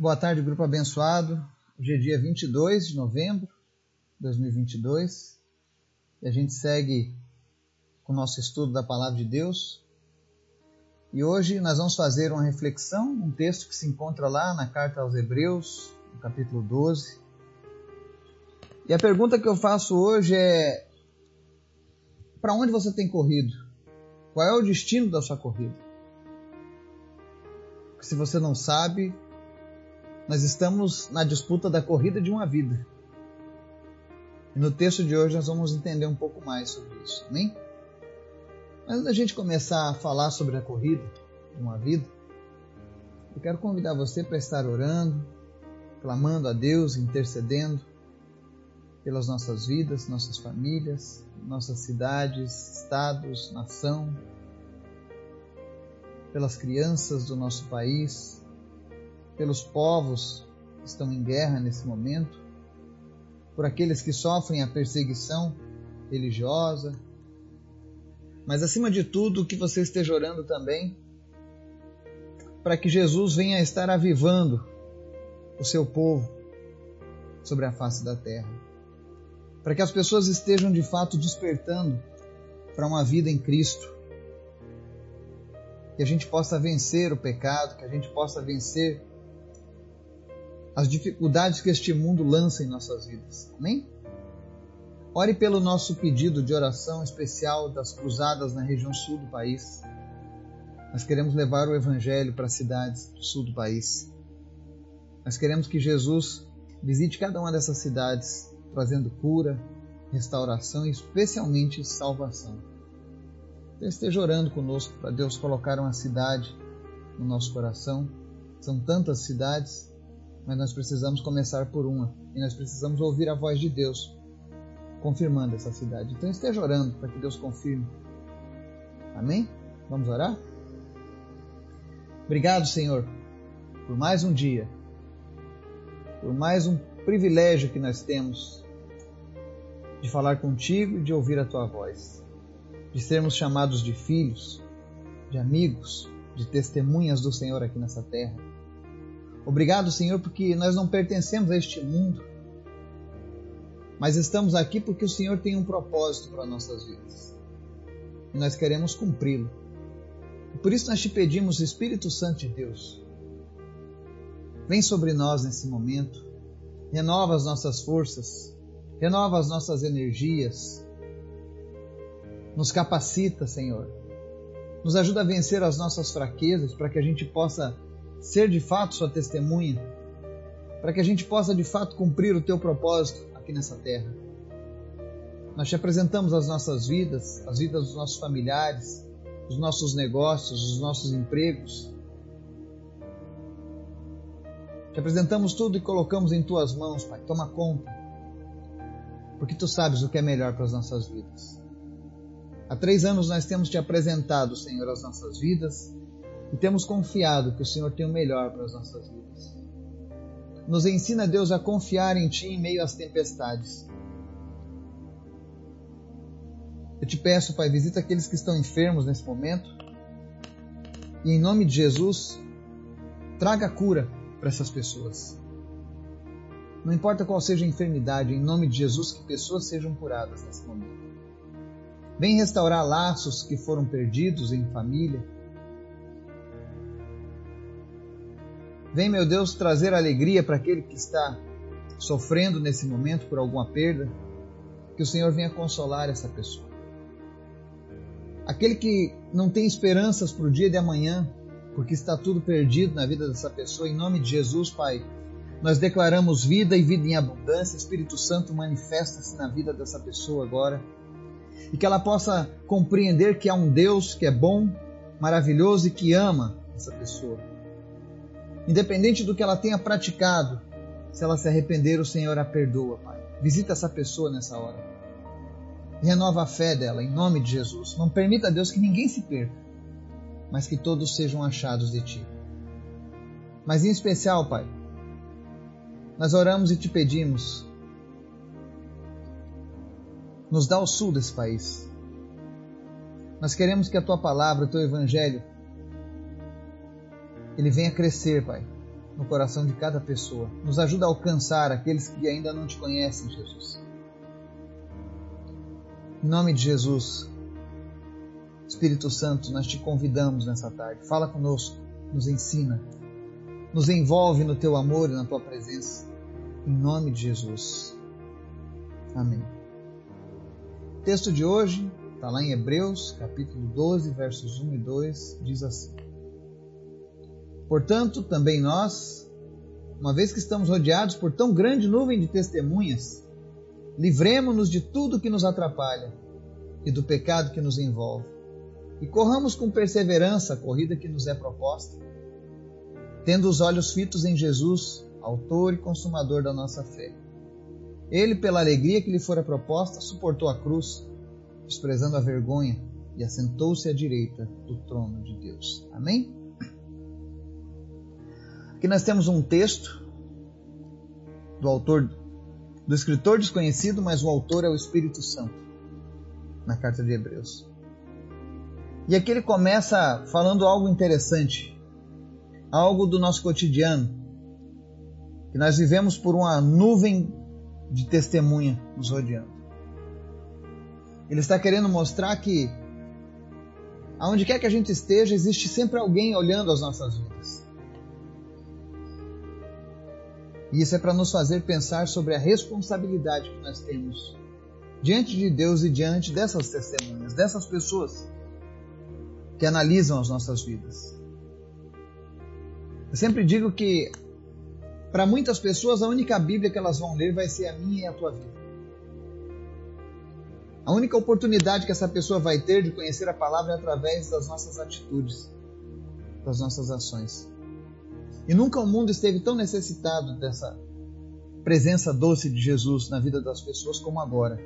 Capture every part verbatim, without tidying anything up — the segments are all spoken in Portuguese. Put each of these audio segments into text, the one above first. Boa tarde, Grupo Abençoado. Hoje é dia vinte e dois de novembro de dois mil e vinte e dois e a gente segue com o nosso estudo da Palavra de Deus. E hoje nós vamos fazer uma reflexão, um texto que se encontra lá na Carta aos Hebreus, no capítulo doze. E a pergunta que eu faço hoje é: para onde você tem corrido? Qual é o destino da sua corrida? Porque se você não sabe, nós estamos na disputa da corrida de uma vida. E no texto de hoje nós vamos entender um pouco mais sobre isso, amém? Mas antes da gente começar a falar sobre a corrida de uma vida, eu quero convidar você para estar orando, clamando a Deus, intercedendo pelas nossas vidas, nossas famílias, nossas cidades, estados, nação, pelas crianças do nosso país, pelos povos que estão em guerra nesse momento, por aqueles que sofrem a perseguição religiosa. Mas, acima de tudo, que você esteja orando também para que Jesus venha estar avivando o seu povo sobre a face da terra, para que as pessoas estejam, de fato, despertando para uma vida em Cristo, que a gente possa vencer o pecado, que a gente possa vencer as dificuldades que este mundo lança em nossas vidas. Amém? Ore pelo nosso pedido de oração especial das cruzadas na região sul do país. Nós queremos levar o Evangelho para as cidades do sul do país. Nós queremos que Jesus visite cada uma dessas cidades, trazendo cura, restauração e especialmente salvação. Então, esteja orando conosco para Deus colocar uma cidade no nosso coração. São tantas cidades, mas nós precisamos começar por uma. E nós precisamos ouvir a voz de Deus, confirmando essa cidade. Então esteja orando para que Deus confirme. Amém? Vamos orar? Obrigado, Senhor, por mais um dia, por mais um privilégio que nós temos de falar contigo e de ouvir a tua voz, de sermos chamados de filhos, de amigos, de testemunhas do Senhor aqui nessa terra. Obrigado, Senhor, porque nós não pertencemos a este mundo, mas estamos aqui porque o Senhor tem um propósito para nossas vidas e nós queremos cumpri-lo. E por isso nós te pedimos, Espírito Santo de Deus, vem sobre nós nesse momento, renova as nossas forças, renova as nossas energias, nos capacita, Senhor, nos ajuda a vencer as nossas fraquezas para que a gente possa ser de fato sua testemunha, para que a gente possa de fato cumprir o teu propósito aqui nessa terra. Nós te apresentamos as nossas vidas, as vidas dos nossos familiares, os nossos negócios, os nossos empregos. Te apresentamos tudo e colocamos em tuas mãos, Pai. Toma conta, porque tu sabes o que é melhor para as nossas vidas. Há três anos nós temos te apresentado, Senhor, as nossas vidas, e temos confiado que o Senhor tem o melhor para as nossas vidas. Nos ensina, Deus, a confiar em Ti em meio às tempestades. Eu te peço, Pai, visita aqueles que estão enfermos nesse momento. E em nome de Jesus, traga cura para essas pessoas. Não importa qual seja a enfermidade, em nome de Jesus, que pessoas sejam curadas nesse momento. Vem restaurar laços que foram perdidos em família. Vem, meu Deus, trazer alegria para aquele que está sofrendo nesse momento por alguma perda, que o Senhor venha consolar essa pessoa. Aquele que não tem esperanças para o dia de amanhã, porque está tudo perdido na vida dessa pessoa, em nome de Jesus, Pai, nós declaramos vida e vida em abundância. Espírito Santo, manifesta-se na vida dessa pessoa agora, e que ela possa compreender que há um Deus que é bom, maravilhoso e que ama essa pessoa. Independente do que ela tenha praticado, se ela se arrepender, o Senhor a perdoa, Pai. Visita essa pessoa nessa hora. Renova a fé dela, em nome de Jesus. Não permita, Deus, que ninguém se perca, mas que todos sejam achados de Ti. Mas em especial, Pai, nós oramos e Te pedimos, nos dá o sul desse país. Nós queremos que a Tua palavra, o Teu Evangelho, ele venha crescer, Pai, no coração de cada pessoa. Nos ajuda a alcançar aqueles que ainda não te conhecem, Jesus. Em nome de Jesus, Espírito Santo, nós te convidamos nessa tarde. Fala conosco, nos ensina, nos envolve no teu amor e na tua presença. Em nome de Jesus. Amém. O texto de hoje está lá em Hebreus, capítulo doze, versos um e dois, diz assim: portanto, também nós, uma vez que estamos rodeados por tão grande nuvem de testemunhas, livremo-nos de tudo que nos atrapalha e do pecado que nos envolve, e corramos com perseverança a corrida que nos é proposta, tendo os olhos fitos em Jesus, autor e consumador da nossa fé. Ele, pela alegria que lhe fora proposta, suportou a cruz, desprezando a vergonha, e assentou-se à direita do trono de Deus. Amém? Aqui nós temos um texto do autor, do escritor desconhecido, mas o autor é o Espírito Santo, na Carta de Hebreus. E aqui ele começa falando algo interessante, algo do nosso cotidiano, que nós vivemos por uma nuvem de testemunha nos rodeando. Ele está querendo mostrar que aonde quer que a gente esteja, existe sempre alguém olhando as nossas vidas. E isso é para nos fazer pensar sobre a responsabilidade que nós temos diante de Deus e diante dessas testemunhas, dessas pessoas que analisam as nossas vidas. Eu sempre digo que para muitas pessoas a única Bíblia que elas vão ler vai ser a minha e a tua vida. A única oportunidade que essa pessoa vai ter de conhecer a palavra é através das nossas atitudes, das nossas ações. E nunca o mundo esteve tão necessitado dessa presença doce de Jesus na vida das pessoas como agora.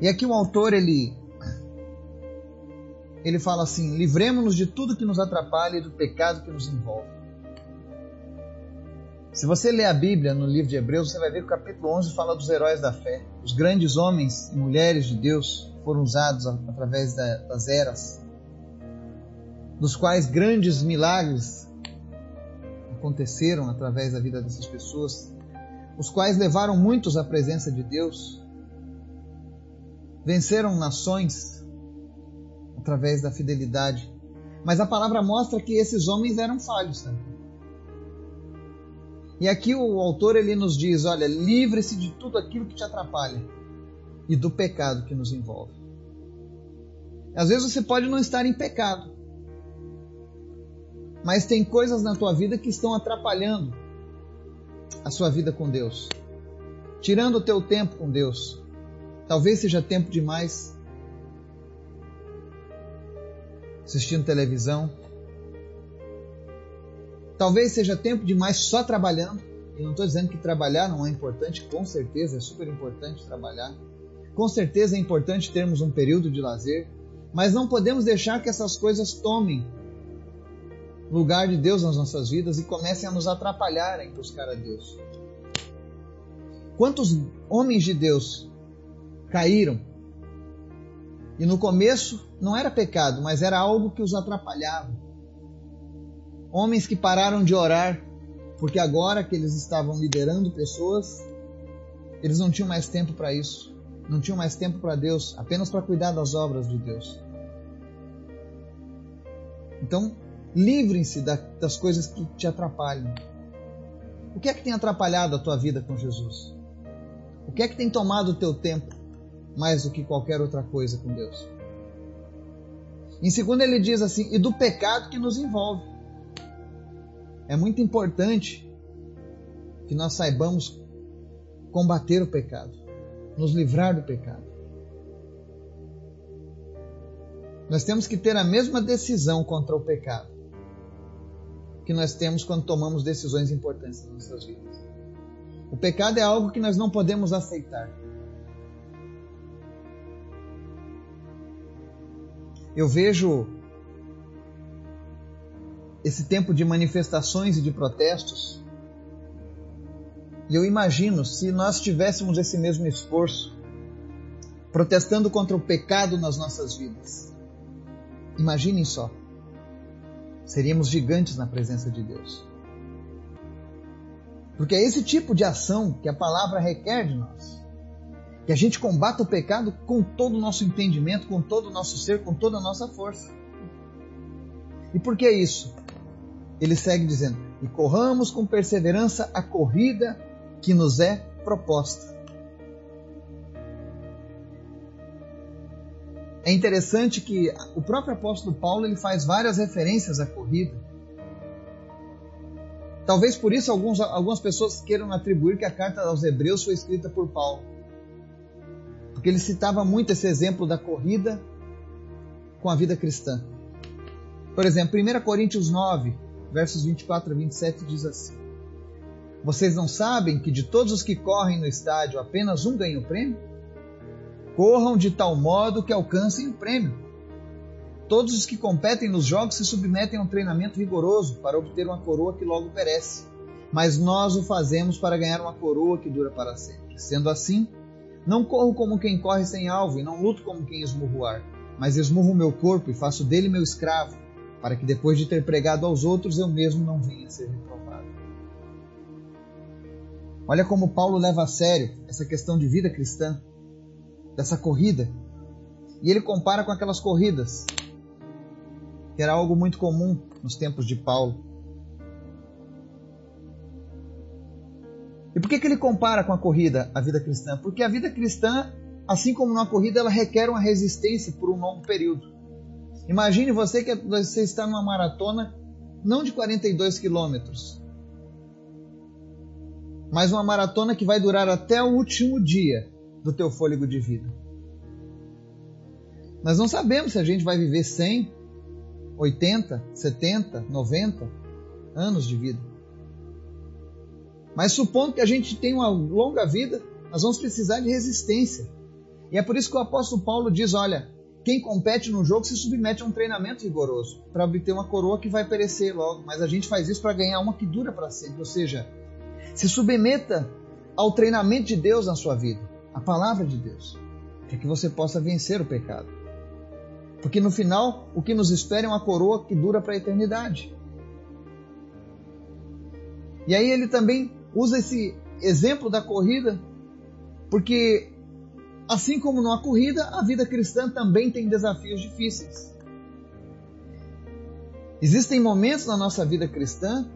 E aqui o autor, ele, ele fala assim: livremo-nos de tudo que nos atrapalha e do pecado que nos envolve. Se você ler a Bíblia no livro de Hebreus, você vai ver que o capítulo onze fala dos heróis da fé. Os grandes homens e mulheres de Deus foram usados através das eras, dos quais grandes milagres aconteceram através da vida dessas pessoas, os quais levaram muitos à presença de Deus, venceram nações através da fidelidade. Mas a palavra mostra que esses homens eram falhos também. E aqui o autor, ele nos diz: olha, livre-se de tudo aquilo que te atrapalha e do pecado que nos envolve. Às vezes você pode não estar em pecado, mas tem coisas na tua vida que estão atrapalhando a sua vida com Deus, tirando o teu tempo com Deus. Talvez seja tempo demais assistindo televisão. Talvez seja tempo demais só trabalhando. E não estou dizendo que trabalhar não é importante, com certeza é super importante trabalhar. Com certeza é importante termos um período de lazer, mas não podemos deixar que essas coisas tomem lugar de Deus nas nossas vidas e comecem a nos atrapalhar em buscar a Deus. Quantos homens de Deus caíram? E no começo não era pecado, mas era algo que os atrapalhava. Homens que pararam de orar, porque agora que eles estavam liderando pessoas, eles não tinham mais tempo para isso, não tinham mais tempo para Deus, apenas para cuidar das obras de Deus. Então, livrem-se das coisas que te atrapalham. O que é que tem atrapalhado a tua vida com Jesus? O que é que tem tomado o teu tempo mais do que qualquer outra coisa com Deus? Em segundo, ele diz assim: e do pecado que nos envolve. É muito importante que nós saibamos combater o pecado, nos livrar do pecado. Nós temos que ter a mesma decisão contra o pecado que nós temos quando tomamos decisões importantes nas nossas vidas. O pecado é algo que nós não podemos aceitar. Eu vejo esse tempo de manifestações e de protestos, e eu imagino, se nós tivéssemos esse mesmo esforço, protestando contra o pecado nas nossas vidas, imaginem só, seríamos gigantes na presença de Deus. Porque é esse tipo de ação que a palavra requer de nós. Que a gente combata o pecado com todo o nosso entendimento, com todo o nosso ser, com toda a nossa força. E por que isso? Ele segue dizendo, e corramos com perseverança a corrida que nos é proposta. É interessante que o próprio apóstolo Paulo ele faz várias referências à corrida. Talvez por isso alguns, algumas pessoas queiram atribuir que a carta aos Hebreus foi escrita por Paulo. Porque ele citava muito esse exemplo da corrida com a vida cristã. Por exemplo, primeira Coríntios nove, versos vinte e quatro a vinte e sete diz assim: vocês não sabem que de todos os que correm no estádio apenas um ganha o prêmio? Corram de tal modo que alcancem o prêmio. Todos os que competem nos jogos se submetem a um treinamento rigoroso para obter uma coroa que logo perece. Mas nós o fazemos para ganhar uma coroa que dura para sempre. Sendo assim, não corro como quem corre sem alvo e não luto como quem esmurra o ar, mas esmurro o meu corpo e faço dele meu escravo, para que depois de ter pregado aos outros eu mesmo não venha a ser reprovado. Olha como Paulo leva a sério essa questão de vida cristã, dessa corrida, e ele compara com aquelas corridas que era algo muito comum nos tempos de Paulo. E por que que ele compara com a corrida a vida cristã? Porque a vida cristã, assim como numa corrida, ela requer uma resistência por um longo período. Imagine você que você está numa maratona não de quarenta e dois quilômetros, mas uma maratona que vai durar até o último dia do teu fôlego de vida. Nós não sabemos se a gente vai viver cem, oitenta, setenta, noventa anos de vida. Mas supondo que a gente tenha uma longa vida, nós vamos precisar de resistência. E é por isso que o apóstolo Paulo diz, olha, quem compete num jogo se submete a um treinamento rigoroso para obter uma coroa que vai perecer logo, mas a gente faz isso para ganhar uma que dura para sempre. Ou seja, se submeta ao treinamento de Deus na sua vida, a palavra de Deus, para que você possa vencer o pecado. Porque no final, o que nos espera é uma coroa que dura para a eternidade. E aí ele também usa esse exemplo da corrida, porque assim como numa corrida, a vida cristã também tem desafios difíceis. Existem momentos na nossa vida cristã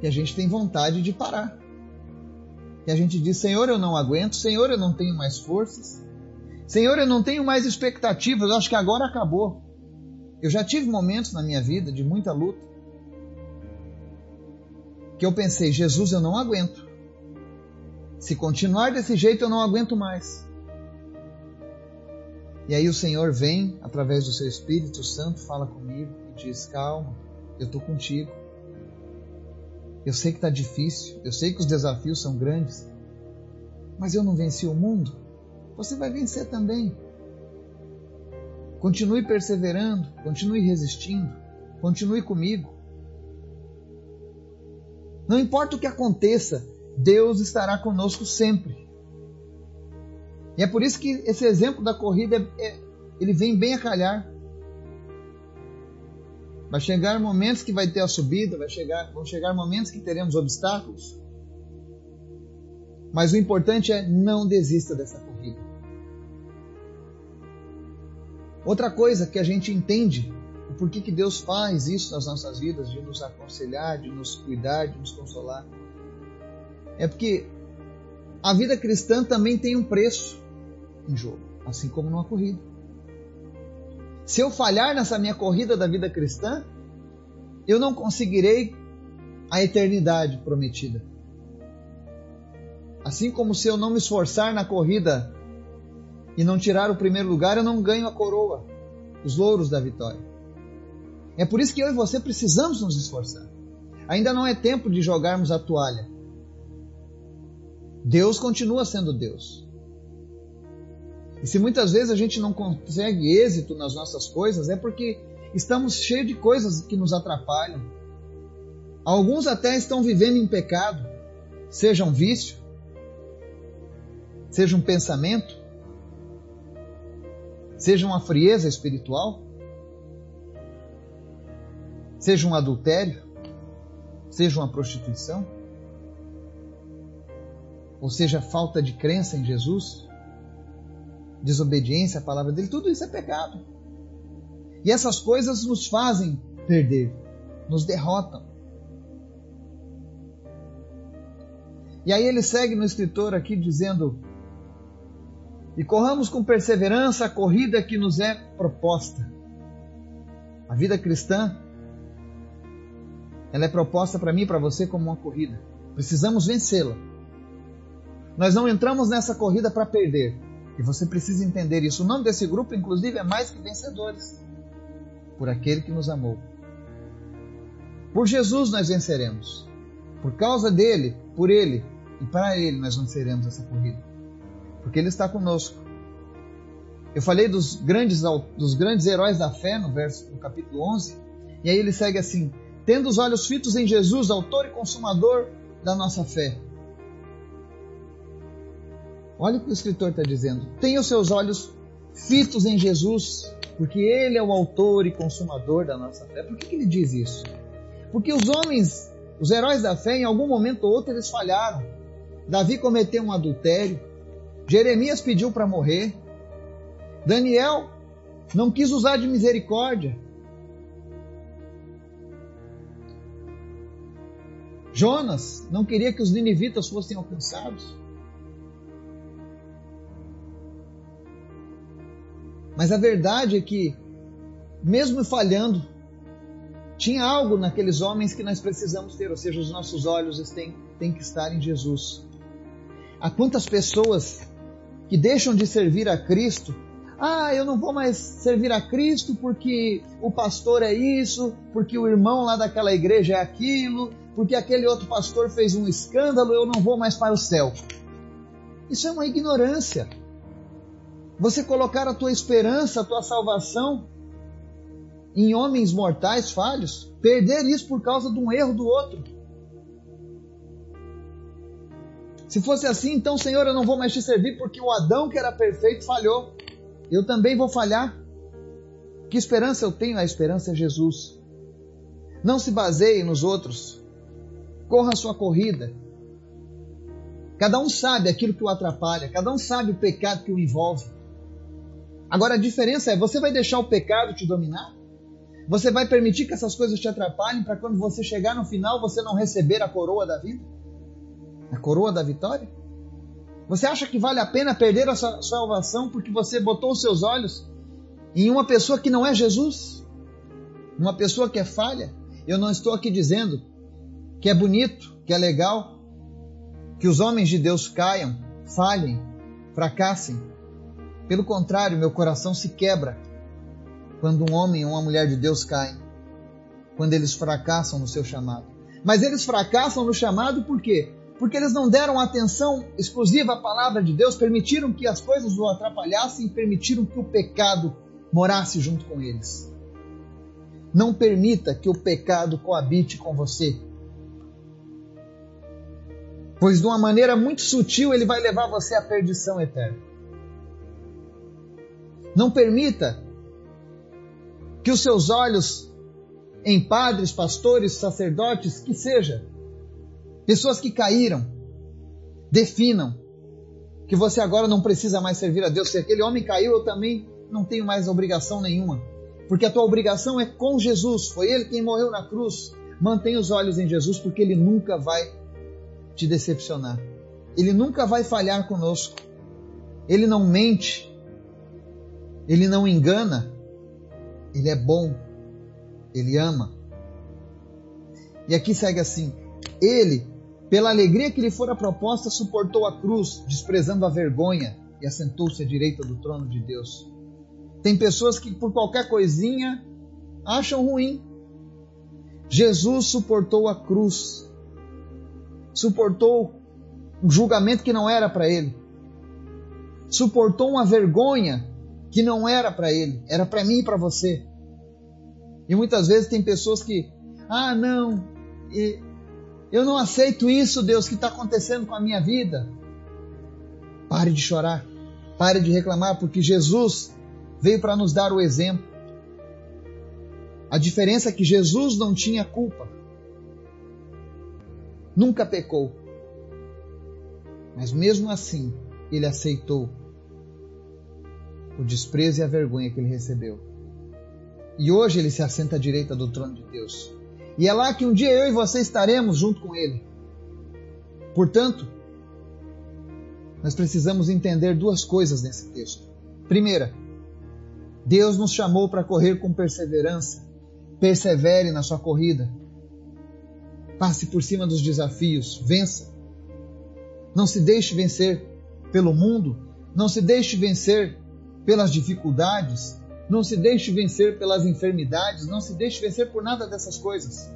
que a gente tem vontade de parar. E a gente diz, Senhor, eu não aguento, Senhor, eu não tenho mais forças, Senhor, eu não tenho mais expectativas, eu acho que agora acabou. Eu já tive momentos na minha vida de muita luta que eu pensei, Jesus, eu não aguento. Se continuar desse jeito, eu não aguento mais. E aí o Senhor vem, através do seu Espírito Santo, fala comigo e diz, calma, eu estou contigo. Eu sei que está difícil, eu sei que os desafios são grandes, mas eu não venci o mundo. Você vai vencer também. Continue perseverando, continue resistindo, continue comigo. Não importa o que aconteça, Deus estará conosco sempre. E é por isso que esse exemplo da corrida, é, ele vem bem a calhar. Vai chegar momentos que vai ter a subida, vai chegar, vão chegar momentos que teremos obstáculos. Mas o importante é não desista dessa corrida. Outra coisa que a gente entende, o porquê que Deus faz isso nas nossas vidas, de nos aconselhar, de nos cuidar, de nos consolar, é porque a vida cristã também tem um preço em jogo, assim como numa corrida. Se eu falhar nessa minha corrida da vida cristã, eu não conseguirei a eternidade prometida. Assim como se eu não me esforçar na corrida e não tirar o primeiro lugar, eu não ganho a coroa, os louros da vitória. É por isso que eu e você precisamos nos esforçar. Ainda não é tempo de jogarmos a toalha. Deus continua sendo Deus. E se muitas vezes a gente não consegue êxito nas nossas coisas, é porque estamos cheios de coisas que nos atrapalham. Alguns até estão vivendo em pecado, seja um vício, seja um pensamento, seja uma frieza espiritual, seja um adultério, seja uma prostituição. ou seja, falta de crença em Jesus, desobediência à palavra dele, tudo isso é pecado. E essas coisas nos fazem perder, nos derrotam. E aí ele segue no escritor aqui dizendo: e corramos com perseverança a corrida que nos é proposta. A vida cristã, ela é proposta para mim e para você como uma corrida. Precisamos vencê-la. Nós não entramos nessa corrida para perder. E você precisa entender isso. O nome desse grupo, inclusive, é Mais Que Vencedores, por aquele que nos amou. Por Jesus nós venceremos. Por causa dele, por ele e para ele nós venceremos essa corrida. Porque ele está conosco. Eu falei dos grandes, dos grandes heróis da fé no, verso, no capítulo onze. E aí ele segue assim: tendo os olhos fitos em Jesus, autor e consumador da nossa fé. Olha o que o escritor está dizendo. Tenha os seus olhos fitos em Jesus, porque ele é o autor e consumador da nossa fé. Por que que ele diz isso? Porque os homens, os heróis da fé, em algum momento ou outro eles falharam. Davi cometeu um adultério. Jeremias pediu para morrer. Daniel não quis usar de misericórdia. Jonas não queria que os ninivitas fossem alcançados. Mas a verdade é que, mesmo falhando, tinha algo naqueles homens que nós precisamos ter, ou seja, os nossos olhos têm, têm que estar em Jesus. Há quantas pessoas que deixam de servir a Cristo. Ah, eu não vou mais servir a Cristo porque o pastor é isso, porque o irmão lá daquela igreja é aquilo, porque aquele outro pastor fez um escândalo, eu não vou mais para o céu. Isso é uma ignorância. Você colocar a tua esperança, a tua salvação em homens mortais, falhos, perder isso por causa de um erro do outro. Se fosse assim, então, Senhor, eu não vou mais te servir porque o Adão, que era perfeito, falhou. Eu também vou falhar. Que esperança eu tenho? A esperança é Jesus. Não se baseie nos outros. Corra a sua corrida. Cada um sabe aquilo que o atrapalha. Cada um sabe o pecado que o envolve. Agora a diferença é, você vai deixar o pecado te dominar? Você vai permitir que essas coisas te atrapalhem para quando você chegar no final você não receber a coroa da vida? A coroa da vitória? Você acha que vale a pena perder a sua salvação porque você botou os seus olhos em uma pessoa que não é Jesus? Uma pessoa que é falha? Eu não estou aqui dizendo que é bonito, que é legal, que os homens de Deus caiam, falhem, fracassem. Pelo contrário, meu coração se quebra quando um homem ou uma mulher de Deus caem, quando eles fracassam no seu chamado. Mas eles fracassam no chamado por quê? Porque eles não deram atenção exclusiva à palavra de Deus, permitiram que as coisas o atrapalhassem e permitiram que o pecado morasse junto com eles. Não permita que o pecado coabite com você. Pois de uma maneira muito sutil ele vai levar você à perdição eterna. Não permita que os seus olhos em padres, pastores, sacerdotes, que seja, pessoas que caíram, definam que você agora não precisa mais servir a Deus. Se aquele homem caiu, eu também não tenho mais obrigação nenhuma. Porque a tua obrigação é com Jesus. Foi ele quem morreu na cruz. Mantenha os olhos em Jesus, porque ele nunca vai te decepcionar. Ele nunca vai falhar conosco. Ele não mente. Ele não engana. Ele é bom. Ele ama. E aqui segue assim: ele, pela alegria que lhe fora proposta, suportou a cruz, desprezando a vergonha, e assentou-se à direita do trono de Deus. Tem pessoas que por qualquer coisinha acham ruim. Jesus suportou a cruz, suportou um julgamento que não era para ele, suportou uma vergonha que não era para ele, era para mim e para você. E muitas vezes tem pessoas que, ah não, e eu não aceito isso, Deus, que está acontecendo com a minha vida. Pare de chorar, pare de reclamar, porque Jesus veio para nos dar o exemplo. A diferença é que Jesus não tinha culpa, nunca pecou. Mas mesmo assim, ele aceitou o desprezo e a vergonha que ele recebeu. E hoje ele se assenta à direita do trono de Deus. E é lá que um dia eu e você estaremos junto com ele. Portanto, nós precisamos entender duas coisas nesse texto. Primeira, Deus nos chamou para correr com perseverança. Persevere na sua corrida. Passe por cima dos desafios. Vença. Não se deixe vencer pelo mundo. Não se deixe vencer pelas dificuldades. Não se deixe vencer pelas enfermidades. Não se deixe vencer por nada dessas coisas.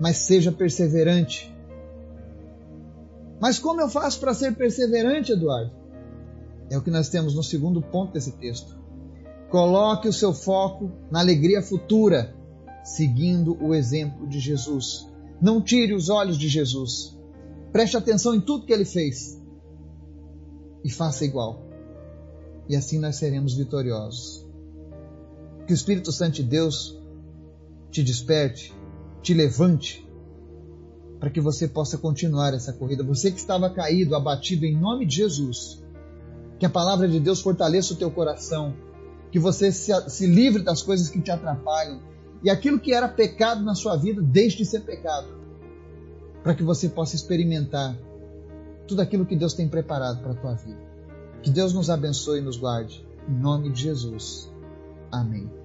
Mas seja perseverante. Mas como eu faço para ser perseverante, Eduardo? É o que nós temos no segundo ponto desse texto. Coloque o seu foco na alegria futura, seguindo o exemplo de Jesus. Não tire os olhos de Jesus. Preste atenção em tudo que ele fez e faça igual. E assim nós seremos vitoriosos. Que o Espírito Santo de Deus te desperte, te levante, para que você possa continuar essa corrida. Você que estava caído, abatido, em nome de Jesus, que a palavra de Deus fortaleça o teu coração, que você se, se livre das coisas que te atrapalham. E aquilo que era pecado na sua vida, deixe de ser pecado. Para que você possa experimentar tudo aquilo que Deus tem preparado para a tua vida. Que Deus nos abençoe e nos guarde. Em nome de Jesus. Amém.